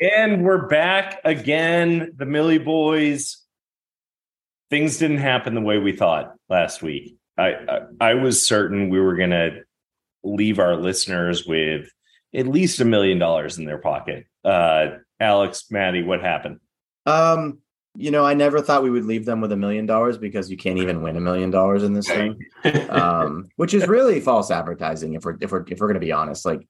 And we're back again. The Milly Boys. Things didn't happen the way we thought last week. I was certain we were going to leave our listeners with at least $1 million in their pocket. Alex, Matty, what happened? You know, I never thought we would leave them with $1 million because you can't even win $1 million in this thing, which is really false advertising. If we're going to be honest, like,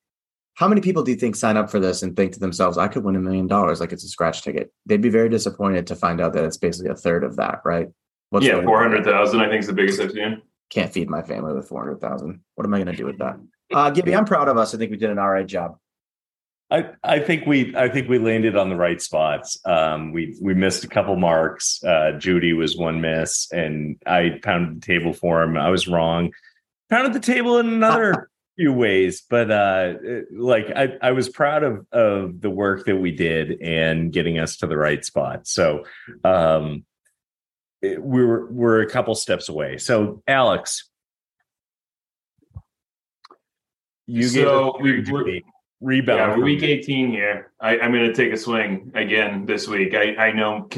how many people do you think sign up for this and think to themselves, I could win $1 million? Like, it's a scratch ticket. They'd be very disappointed to find out that it's basically a third of that, right? What's 400,000, I think, is the biggest I've seen. Can't feed my family with 400,000. What am I going to do with that? Gibby, I'm proud of us. I think we did an all right job. I think we landed on the right spots. We missed a couple marks. Judy was one miss, and I pounded the table for him. I was wrong. Pounded the table in another few ways, but I was proud of the work that we did and getting us to the right spot. So we're a couple steps away. So Alex, rebound. Yeah, week 18 here. I'm going to take a swing again this week. I know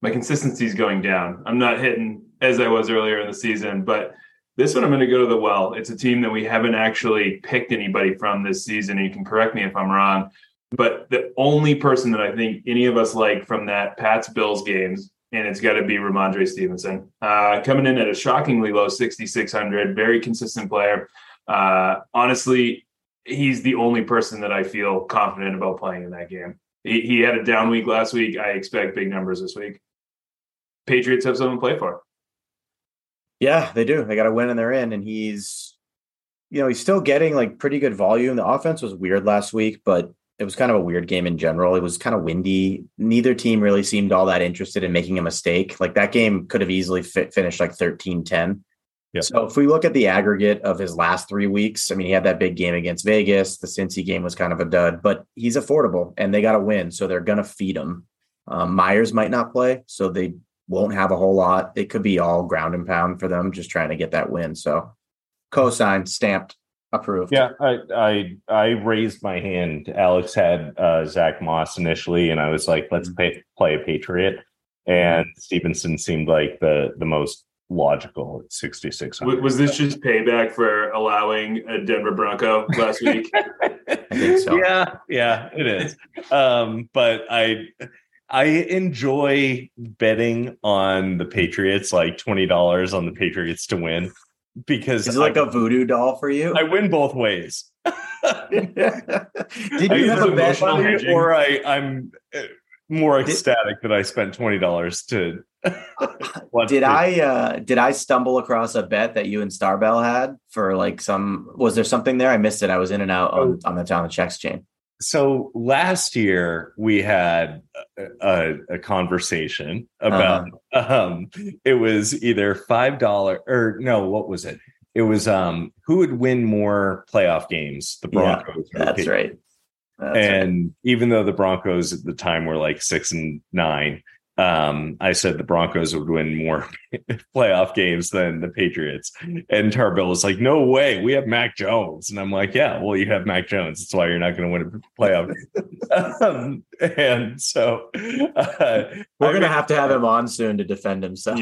my consistency is going down. I'm not hitting as I was earlier in the season, but this one I'm going to go to the well. It's a team that we haven't actually picked anybody from this season, and you can correct me if I'm wrong, but the only person that I think any of us like from that Pats-Bills games, and it's got to be Ramondre Stevenson. Coming in at a shockingly low 6,600, very consistent player. Honestly, he's the only person that I feel confident about playing in that game. He had a down week last week. I expect big numbers this week. Patriots have something to play for. Yeah, they do. They got a win and they're in, and he's still getting like pretty good volume. The offense was weird last week, but it was kind of a weird game in general. It was kind of windy. Neither team really seemed all that interested in making a mistake. Like, that game could have easily finished like 13-10. Yep. So if we look at the aggregate of his last 3 weeks, I mean, he had that big game against Vegas. The Cincy game was kind of a dud, but he's affordable and they got a win, so they're going to feed him. Myers might not play, so they won't have a whole lot. It could be all ground and pound for them, just trying to get that win. So co-signed, stamped, approved. Yeah, I raised my hand. Alex had Zach Moss initially, and I was like, let's play a Patriot. And Stevenson seemed like the most logical at 6,600. Was this just payback for allowing a Denver Bronco last week? I think so. Yeah, it is. But I enjoy betting on the Patriots, like $20 on the Patriots to win, because is it like a voodoo doll for you? I win both ways. Did you have a bet or I'm more ecstatic that I spent $20 to? Did I stumble across a bet that you and Starbell had for like some? Was there something there? I missed it. I was in and out on the town checks chain. So last year we had a conversation about it was either $5 or no, what was it? It was who would win more playoff games, the Broncos. Yeah, that's right. Even though the Broncos at the time were like 6-9. I said the Broncos would win more playoff games than the Patriots. And Tarbell was like, no way, we have Mac Jones. And I'm like, yeah, well, you have Mac Jones. That's why you're not going to win a playoff game. And so we're going to have him on soon to defend himself.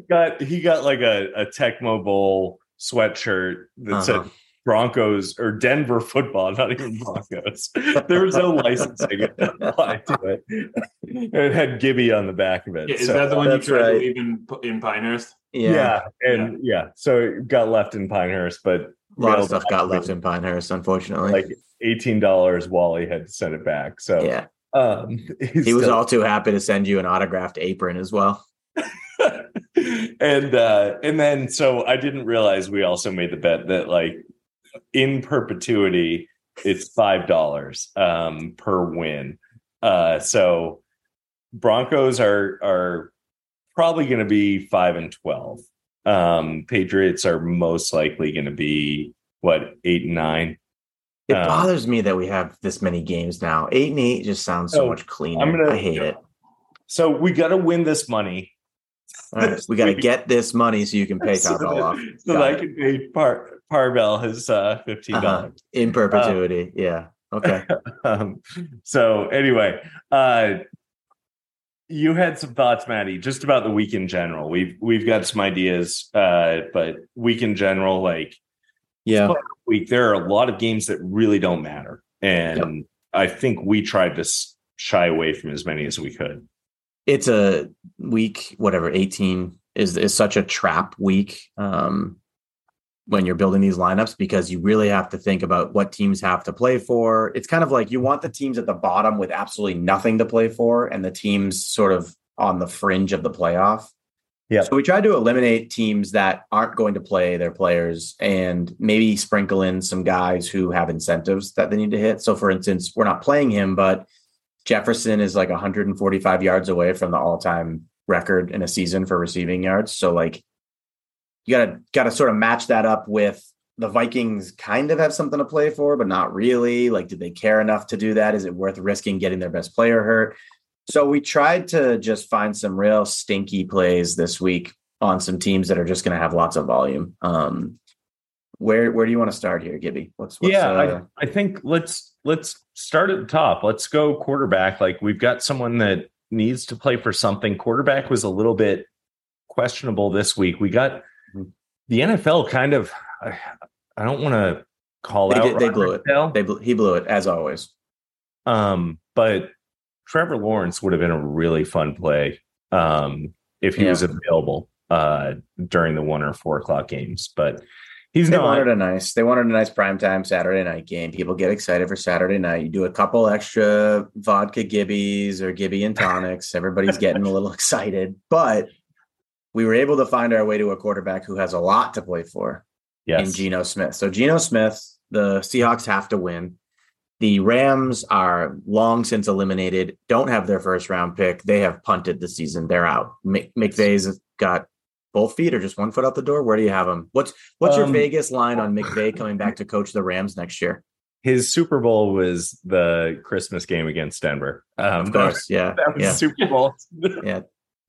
Yeah. He got like a Tecmo Bowl sweatshirt that said Broncos or Denver football, not even Broncos. There was no licensing applied to it. It had Gibby on the back of it. Yeah, is that the one you tried to leave in Pinehurst? Yeah. And so it got left in Pinehurst, but a lot of stuff got left in Pinehurst, unfortunately. Like $18, Wally had to send it back. So yeah, he was all too happy to send you an autographed apron as well. And then so I didn't realize we also made the bet that like, in perpetuity, it's $5 per win. So Broncos are probably going to be 5-12. Patriots are most likely going to be what, 8-9. It bothers me that we have this many games now. 8-8 just sounds so much cleaner. I hate it. So we got to win this money. All right, we got to get this money so you can pay Tarbell off. So that I can pay Tarbell his $15 in perpetuity. Okay. So anyway, you had some thoughts, Matty, just about the week in general. We've got some ideas, but week in general, like, yeah, week, there are a lot of games that really don't matter. And yep. I think we tried to shy away from as many as we could. It's a week, whatever, 18 is such a trap week when you're building these lineups, because you really have to think about what teams have to play for. It's kind of like you want the teams at the bottom with absolutely nothing to play for and the teams sort of on the fringe of the playoff. Yeah. So we tried to eliminate teams that aren't going to play their players and maybe sprinkle in some guys who have incentives that they need to hit. So for instance, we're not playing him, but Jefferson is like 145 yards away from the all-time record in a season for receiving yards. So like you gotta sort of match that up with the Vikings kind of have something to play for, but not really. Like, did they care enough to do that? Is it worth risking getting their best player hurt? So we tried to just find some real stinky plays this week on some teams that are just going to have lots of volume. Where do you want to start here, Gibby? I think let's start at the top. Let's go quarterback. Like, we've got someone that needs to play for something. Quarterback was a little bit questionable this week. We got the NFL kind of. I don't want to call out. They blew it. He blew it as always. But Trevor Lawrence would have been a really fun play if he was available during the 1 or 4 o'clock games. But they wanted a nice primetime Saturday night game. People get excited for Saturday night. You do a couple extra vodka Gibbies or Gibby and tonics. Everybody's getting a little excited. But we were able to find our way to a quarterback who has a lot to play for in Geno Smith. So Geno Smith, the Seahawks have to win. The Rams are long since eliminated, don't have their first round pick. They have punted the season. They're out. McVay's got both feet or just one foot out the door. Where do you have him? What's your Vegas line on McVay coming back to coach the Rams next year? His Super Bowl was the Christmas game against Denver. Of course, that was Super Bowl.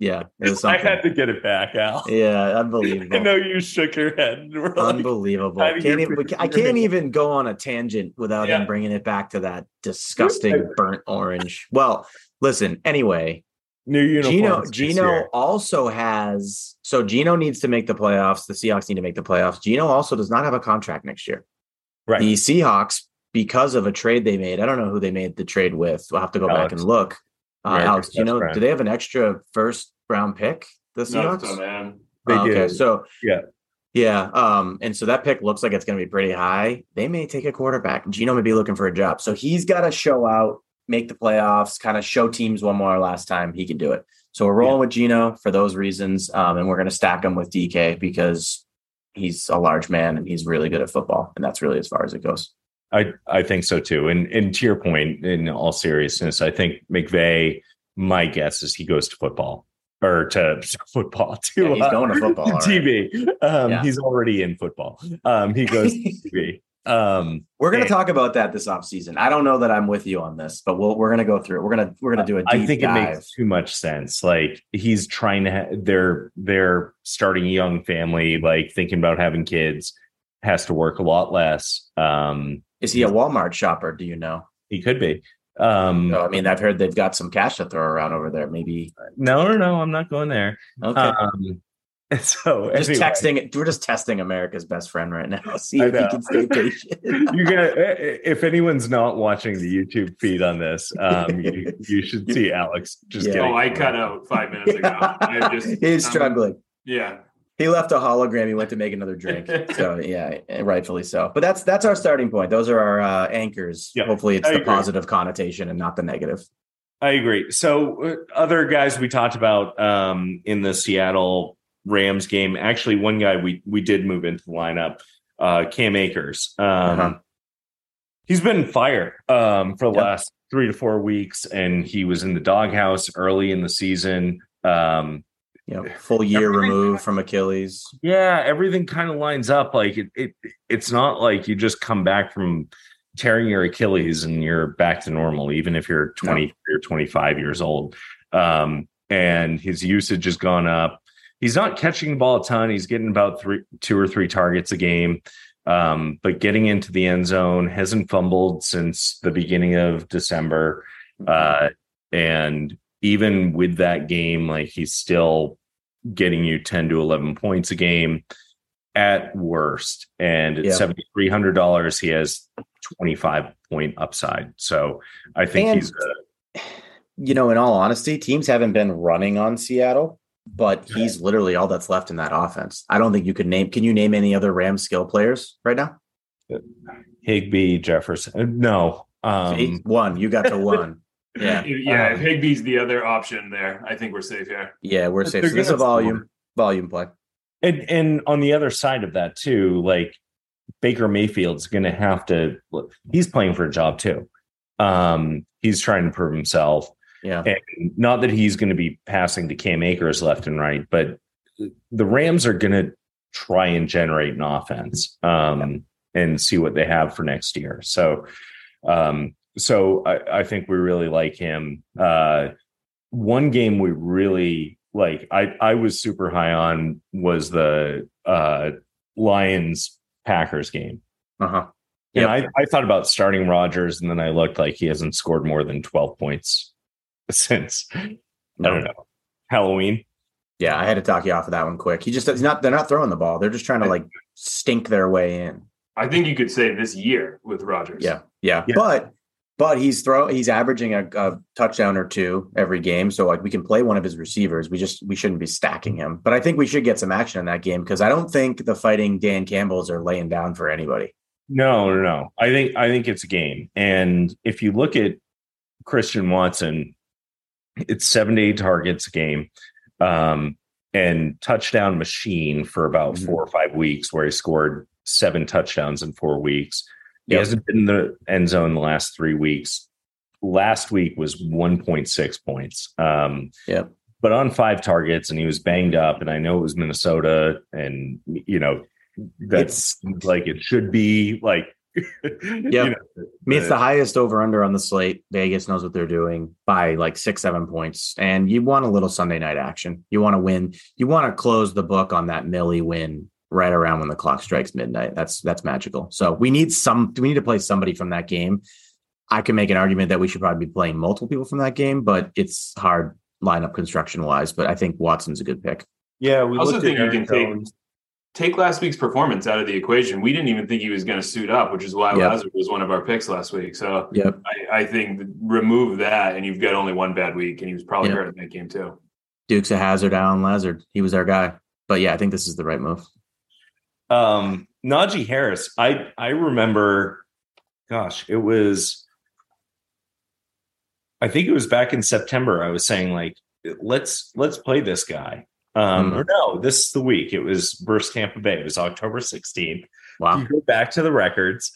Yeah. It was something. I had to get it back, Al. Yeah, unbelievable. I know you shook your head. And were unbelievable. Like, I can't even go on a tangent without him bringing it back to that disgusting burnt orange. Well, listen, anyway. New uniforms. Geno also has – so Geno needs to make the playoffs. The Seahawks need to make the playoffs. Geno also does not have a contract next year. Right. The Seahawks, because of a trade they made – I don't know who they made the trade with. We'll have to go back and look. Alex, do they have an extra first round pick? The Seahawks, they do. So yeah. And so that pick looks like it's going to be pretty high. They may take a quarterback. Geno may be looking for a job, so he's got to show out, make the playoffs, kind of show teams one more last time he can do it. So we're rolling with Geno for those reasons, and we're going to stack him with DK because he's a large man and he's really good at football, and that's really as far as it goes. I think so too. And to your point, in all seriousness, I think McVay, my guess is he goes to football or to football. Yeah, he's going to football. TV. Right. He's already in football. He goes to TV. We're going to talk about that this offseason. I don't know that I'm with you on this, but we're going to go through it. We're going to do a deep dive. I think it makes too much sense. Like, he's trying to they're starting a young family, like thinking about having kids, has to work a lot less. Is he a Walmart shopper? Do you know? He could be. I mean, I've heard they've got some cash to throw around over there. Maybe. No, I'm not going there. Okay. We're just testing America's best friend right now. See if he can stay patient. If anyone's not watching the YouTube feed on this, you should see Alex. Just kidding. I cut out 5 minutes ago. He's struggling. Yeah. He left a hologram. He went to make another drink. So, yeah, rightfully so. But that's our starting point. Those are our anchors. Yep. Hopefully it's the positive connotation and not the negative. I agree. So other guys we talked about in the Seattle Rams game, actually one guy we did move into the lineup, Cam Akers. He's been fire for the last 3 to 4 weeks, and he was in the doghouse early in the season. Full year removed from Achilles. Yeah, everything kind of lines up. Like it's not like you just come back from tearing your Achilles and you're back to normal, even if you're 23 or 25 years old. And his usage has gone up. He's not catching the ball a ton. He's getting about 2 or 3 targets a game. But getting into the end zone, hasn't fumbled since the beginning of December. And even with that game, like, he's still getting you 10 to 11 points a game at worst. And at $7,300, he has 25 point upside. So I think he's a... You know, in all honesty, teams haven't been running on Seattle, but he's literally all that's left in that offense. I don't think you could name. Can you name any other Rams skill players right now? Higbee, Jefferson. No. One. You got the one. Yeah. Yeah. Higbee's the other option there. I think we're safe here. Yeah, we're safe. So this is a volume play. And on the other side of that, too, like, Baker Mayfield's going to have to, he's playing for a job, too. He's trying to prove himself. Yeah, and not that he's going to be passing to Cam Akers left and right, but the Rams are going to try and generate an offense and see what they have for next year. So, so I think we really like him. One game we really like, I was super high on, was the Lions-Packers game. Uh-huh. Yeah, I thought about starting Rodgers, and then I looked like he hasn't scored more than 12 points since, I don't know, Halloween. Yeah, I had to talk you off of that one quick. They're not throwing the ball. They're just trying to, like, stink their way in. I think you could say this year with Rodgers. Yeah. But he's averaging a touchdown or two every game. So, like, we can play one of his receivers. We shouldn't be stacking him. But I think we should get some action in that game, because I don't think the fighting Dan Campbells are laying down for anybody. No. I think it's a game. And if you look at Christian Watson, it's 7 to 8 targets a game, and touchdown machine for about 4 or 5 weeks, where he scored 7 touchdowns in 4 weeks. He hasn't been in the end zone the last 3 weeks. Last week was 1.6 points. But on 5 targets, and he was banged up, and I know it was Minnesota, and, you know, it's like it should be, like, you know, I mean, it's the highest over under on the slate. Vegas knows what they're doing by like 6-7 points, and you want a little Sunday night action. You want to win. You want to close the book on that Milly win right around when the clock strikes midnight. That's magical. So we need to play somebody from that game. I can make an argument that we should probably be playing multiple people from that game, but it's hard lineup construction wise. But I think Watson's a good pick. Yeah, we also think you can take last week's performance out of the equation. We didn't even think he was going to suit up, which is why Lazard was one of our picks last week. So I think remove that, and you've got only one bad week, and he was probably hurt in that game too. Duke's a hazard, Alan Lazard. He was our guy. But yeah, I think this is the right move. Najee Harris, I remember, gosh, I think it was back in September. I was saying, like, let's play this guy. Or no, this is the week. It was versus Tampa Bay. It was October 16th. Wow. You go back to the records.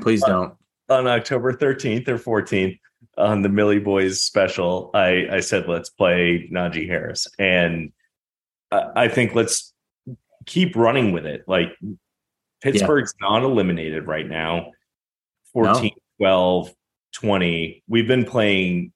Please don't. On October 13th or 14th on the Milly Boys special, I said, let's play Najee Harris. And I think let's keep running with it. Like, Pittsburgh's not eliminated right now. 14, 12, 20. We've been playing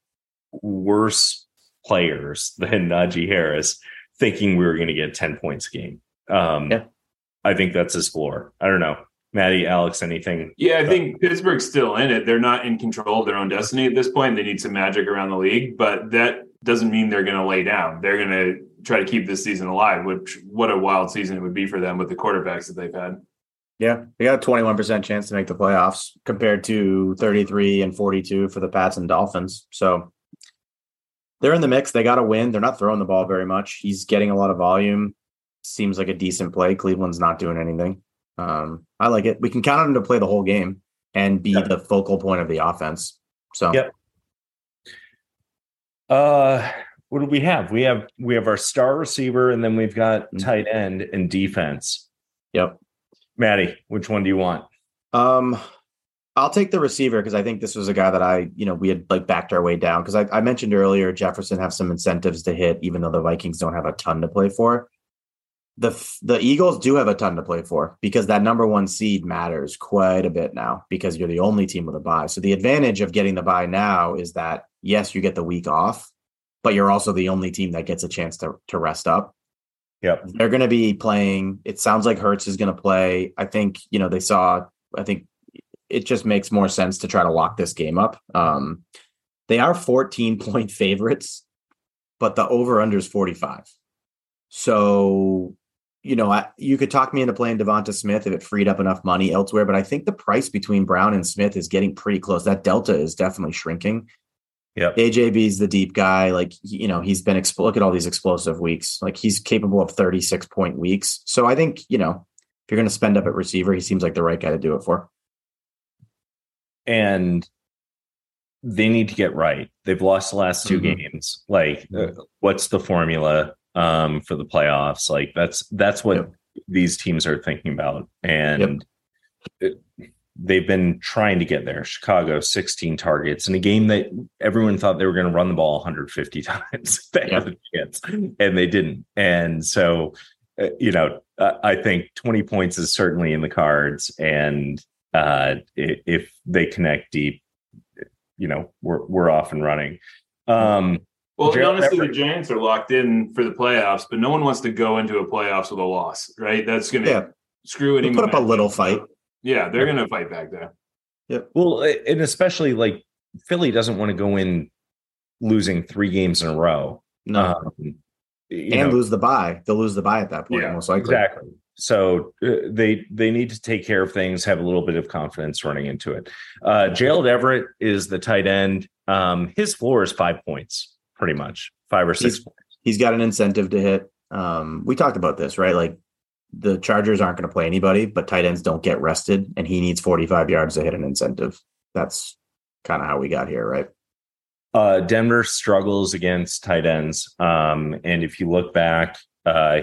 worse players than Najee Harris, thinking we were going to get 10 points a game. I think that's his floor. I don't know. Matty, Alex, anything? Yeah, I think Pittsburgh's still in it. They're not in control of their own destiny at this point. They need some magic around the league, but that doesn't mean they're going to lay down. They're going to try to keep this season alive, which, what a wild season it would be for them with the quarterbacks that they've had. Yeah, they got a 21% chance to make the playoffs compared to 33 and 42 for the Pats and Dolphins. So they're in the mix. They got to win. They're not throwing the ball very much. He's getting a lot of volume. Seems like a decent play. Cleveland's not doing anything. I like it. We can count on him to play the whole game and be the focal point of the offense. So, what do we have? We have our star receiver, and then we've got tight end and defense. Yep. Matty, which one do you want? I'll take the receiver, because I think this was a guy that we had, like, backed our way down, because I mentioned earlier Jefferson have some incentives to hit, even though the Vikings don't have a ton to play for. The Eagles do have a ton to play for, because that number one seed matters quite a bit now, because you're the only team with a bye. So the advantage of getting the bye now is that, yes, you get the week off, but you're also the only team that gets a chance to rest up. Yep. They're going to be playing. It sounds like Hurts is going to play. I think, you know, they saw, I think it just makes more sense to try to lock this game up. They are 14-point favorites, but the over-under is 45. So, you know, you could talk me into playing Devonta Smith if it freed up enough money elsewhere, but I think the price between Brown and Smith is getting pretty close. That delta is definitely shrinking. Yeah, AJB's the deep guy. Like, you know, he's been look at all these explosive weeks. Like, he's capable of 36-point weeks. So I think, you know, if you're going to spend up at receiver, he seems like the right guy to do it for. And they need to get right. They've lost the last two games. Like, what's the formula for the playoffs? Like, that's what these teams are thinking about. And they've been trying to get there. Chicago, 16 targets in a game that everyone thought they were going to run the ball 150 times. They had a chance, and they didn't. And so, you know, I think 20 points is certainly in the cards. And if they connect deep, you know, we're off and running. Well, honestly, the Giants are locked in for the playoffs, but no one wants to go into a playoffs with a loss, right? That's going to screw it. They put up a little fight. Yeah, they're going to fight back there. Yeah. Well, and especially like Philly doesn't want to go in losing three games in a row. No. Lose the bye. They'll lose the bye at that point, most likely. Exactly. So they need to take care of things, have a little bit of confidence running into it. Gerald Everett is the tight end. His floor is 5 points, pretty much 5 or 6 points. He's got an incentive to hit. We talked about this, right? Like, the Chargers aren't going to play anybody, but tight ends don't get rested, and he needs 45 yards to hit an incentive. That's kind of how we got here, right? Denver struggles against tight ends. And if you look back,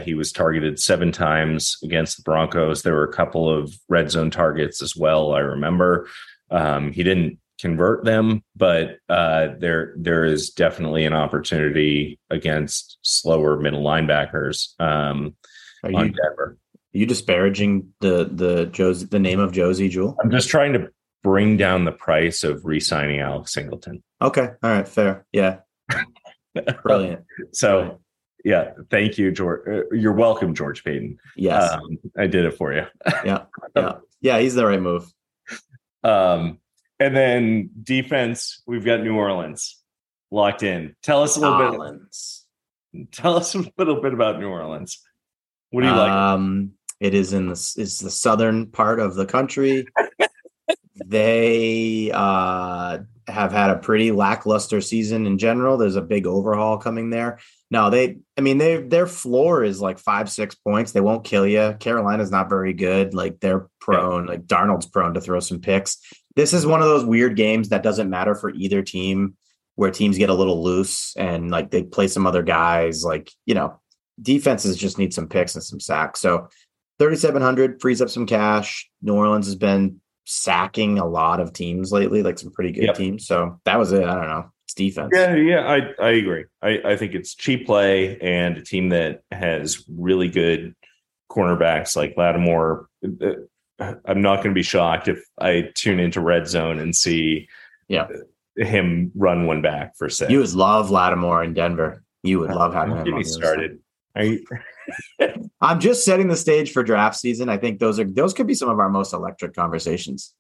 he was targeted 7 times against the Broncos. There were a couple of red zone targets as well, I remember. He didn't convert them, but there is definitely an opportunity against slower middle linebackers. Are you disparaging the name of Josie Jewell? I'm just trying to bring down the price of re-signing Alex Singleton. Okay. All right. Fair. Yeah. Brilliant. So, yeah. Thank you, George. You're welcome, George Payton. Yes. I did it for you. Yeah. Yeah. Yeah. He's the right move. And then defense, we've got New Orleans locked in. Tell us a little bit about New Orleans. What do you like? It is it's the southern part of the country. They have had a pretty lackluster season in general. There's a big overhaul coming there. No, their floor is like 5-6 points. They won't kill you. Carolina's not very good. Like, they're prone, like Darnold's prone to throw some picks. This is one of those weird games that doesn't matter for either team, where teams get a little loose and like they play some other guys, like, you know. Defenses just need some picks and some sacks. So 3,700 frees up some cash. New Orleans has been sacking a lot of teams lately, like some pretty good teams. So that was it. I don't know. It's defense. Yeah. I agree. I think it's cheap play and a team that has really good cornerbacks like Lattimore. I'm not going to be shocked if I tune into red zone and see him run one back for 6. You would love Lattimore in Denver. You would love having him. Gibby started. I'm just setting the stage for draft season. I think those could be some of our most electric conversations.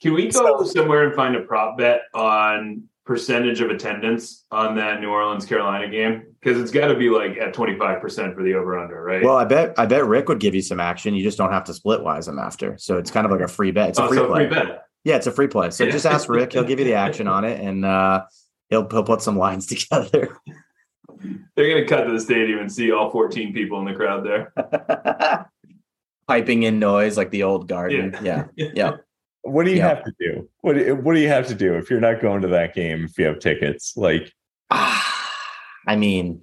Can we go somewhere and find a prop bet on percentage of attendance on that New Orleans Carolina game? Because it's got to be like at 25% for the over under, right? Well, I bet Rick would give you some action. You just don't have to split wise him after. So it's kind of like a free bet. It's a free bet. Yeah, it's a free play. So just ask Rick. He'll give you the action on it, and he'll put some lines together. They're going to cut to the stadium and see all 14 people in the crowd there. Piping in noise like the old Garden. Yeah. What do you have to do? What do you have to do if you're not going to that game, if you have tickets? Like, I mean,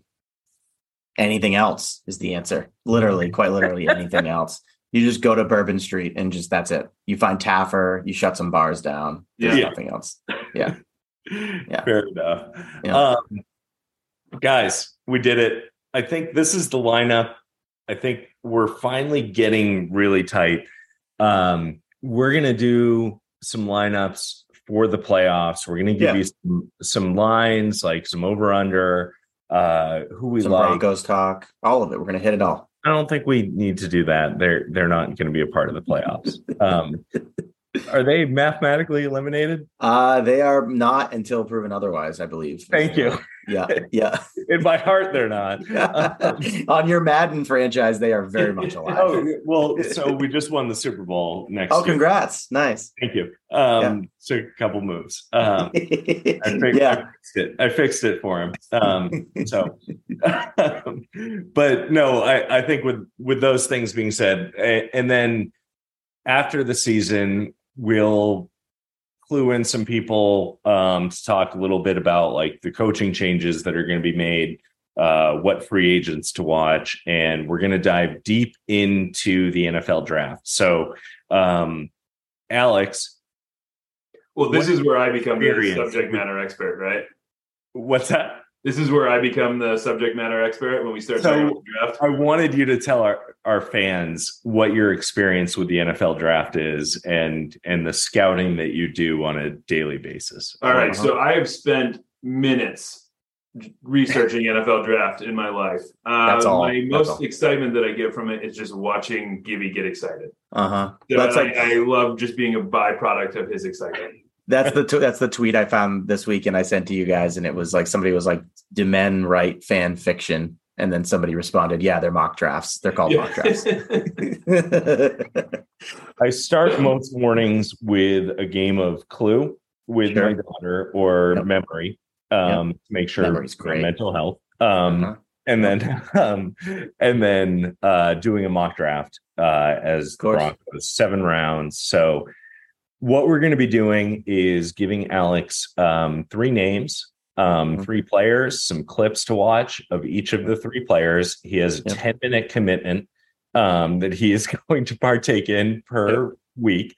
anything else is the answer. Literally, quite literally anything else. You just go to Bourbon Street and just, that's it. You find Taffer, you shut some bars down. There's nothing else. Yeah. Fair enough. Yeah. Guys, we did it. I think this is the lineup. I think we're finally getting really tight. We're going to do some lineups for the playoffs. We're going to give you some lines, like some over-under, who we some like. Broncos talk, all of it. We're going to hit it all. I don't think we need to do that. They're not going to be a part of the playoffs. Are they mathematically eliminated? They are not until proven otherwise, I believe. Thank you. Yeah. In my heart, they're not. On your Madden franchise, they are very much alive. Oh, well, so we just won the Super Bowl next year. Oh, congrats. Nice. Thank you. So a couple moves. I fixed it for him. But no, I think with those things being said, and then after the season, we'll clue in some people to talk a little bit about like the coaching changes that are going to be made, what free agents to watch, and we're going to dive deep into the NFL draft. So, Alex. Well, this is where I become the subject matter expert, right? What's that? This is where I become the subject matter expert when we start talking about the draft. I wanted you to tell our fans what your experience with the NFL draft is and the scouting that you do on a daily basis. All right. So I have spent minutes researching NFL draft in my life. That's all. That's most excitement that I get from it is just watching Gibby get excited. Uh-huh. So that's I love just being a byproduct of his excitement. That's the tweet I found this week and I sent to you guys, and it was like somebody was like, "Do men write fan fiction?" And then somebody responded, "Yeah, they're mock drafts. They're called mock drafts." I start most mornings with a game of Clue with my daughter or memory to make sure memory's great. Mental health. And then doing a mock draft as Brock was 7 rounds. So. What we're going to be doing is giving Alex 3 names, 3 players, some clips to watch of each of the 3 players. He has a 10-minute commitment that he is going to partake in per week,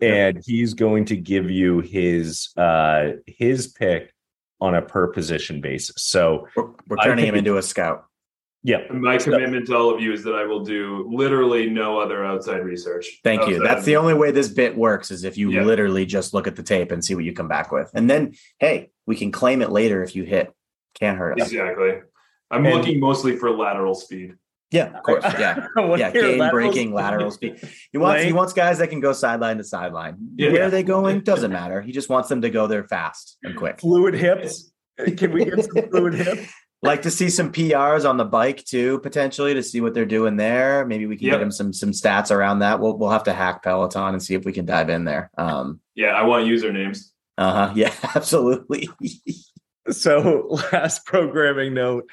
and he's going to give you his pick on a per position basis. So we're turning him into a scout. Yeah. My commitment to all of you is that I will do literally no other outside research. Thank you. That's the only way this bit works is if you literally just look at the tape and see what you come back with. And then, hey, we can claim it later if you hit. Can't hurt us. Exactly. I'm looking mostly for lateral speed. Yeah, of course. Yeah. Game-breaking lateral speed. He wants guys that can go sideline to sideline. Yeah. Where are they going? Doesn't matter. He just wants them to go there fast and quick. Fluid hips. Can we get some fluid hips? Like to see some PRs on the bike too, potentially, to see what they're doing there. Maybe we can get them some stats around that. We'll have to hack Peloton and see if we can dive in there. I want usernames. Yeah, absolutely. So last programming note.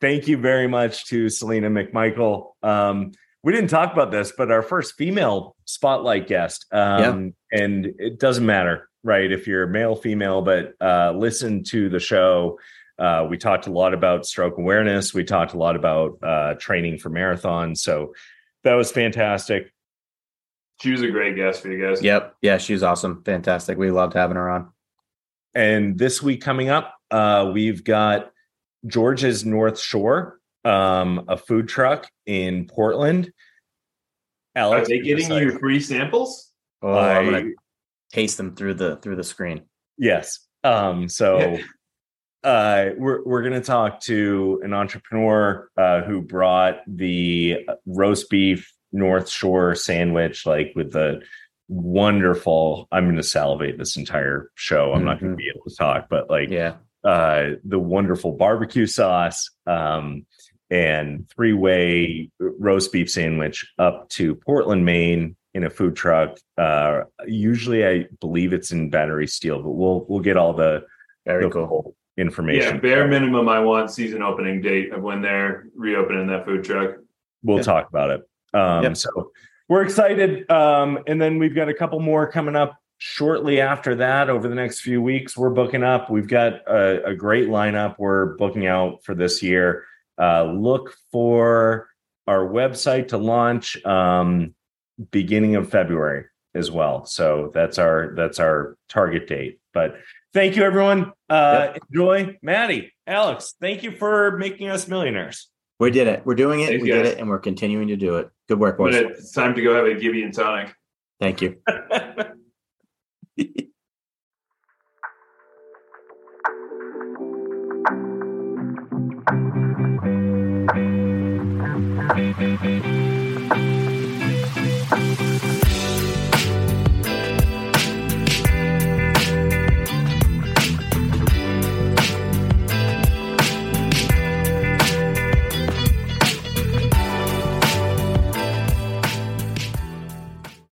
Thank you very much to Selena McMichael. We didn't talk about this, but our first female spotlight guest. And it doesn't matter, right? If you're male, female, but listen to the show. We talked a lot about stroke awareness. We talked a lot about training for marathons. So that was fantastic. She was a great guest for you guys. Yep. Yeah, she was awesome. Fantastic. We loved having her on. And this week coming up, we've got George's North Shore, a food truck in Portland. Alex, are they getting you free samples? Oh, I'm going to taste them through the screen. Yes. We're going to talk to an entrepreneur who brought the roast beef North Shore sandwich, like with the wonderful. I'm going to salivate this entire show. I'm not going to be able to talk, but the wonderful barbecue sauce and 3-way roast beef sandwich up to Portland, Maine in a food truck. Usually, I believe it's in Battery Steel, but we'll get all the very cool information. Yeah, bare minimum, I want season opening date of when they're reopening that food truck. We'll talk about it. So we're excited. And then we've got a couple more coming up shortly after that over the next few weeks. We're booking up. We've got a great lineup we're booking out for this year. Look for our website to launch beginning of February as well. So that's our target date. But thank you, everyone. Enjoy. Matty, Alex, thank you for making us millionaires. We did it. We're doing it. Thanks, we guys. Did it, and we're continuing to do it. Good work, boys. It's time to go have a Gibby and tonic. Thank you.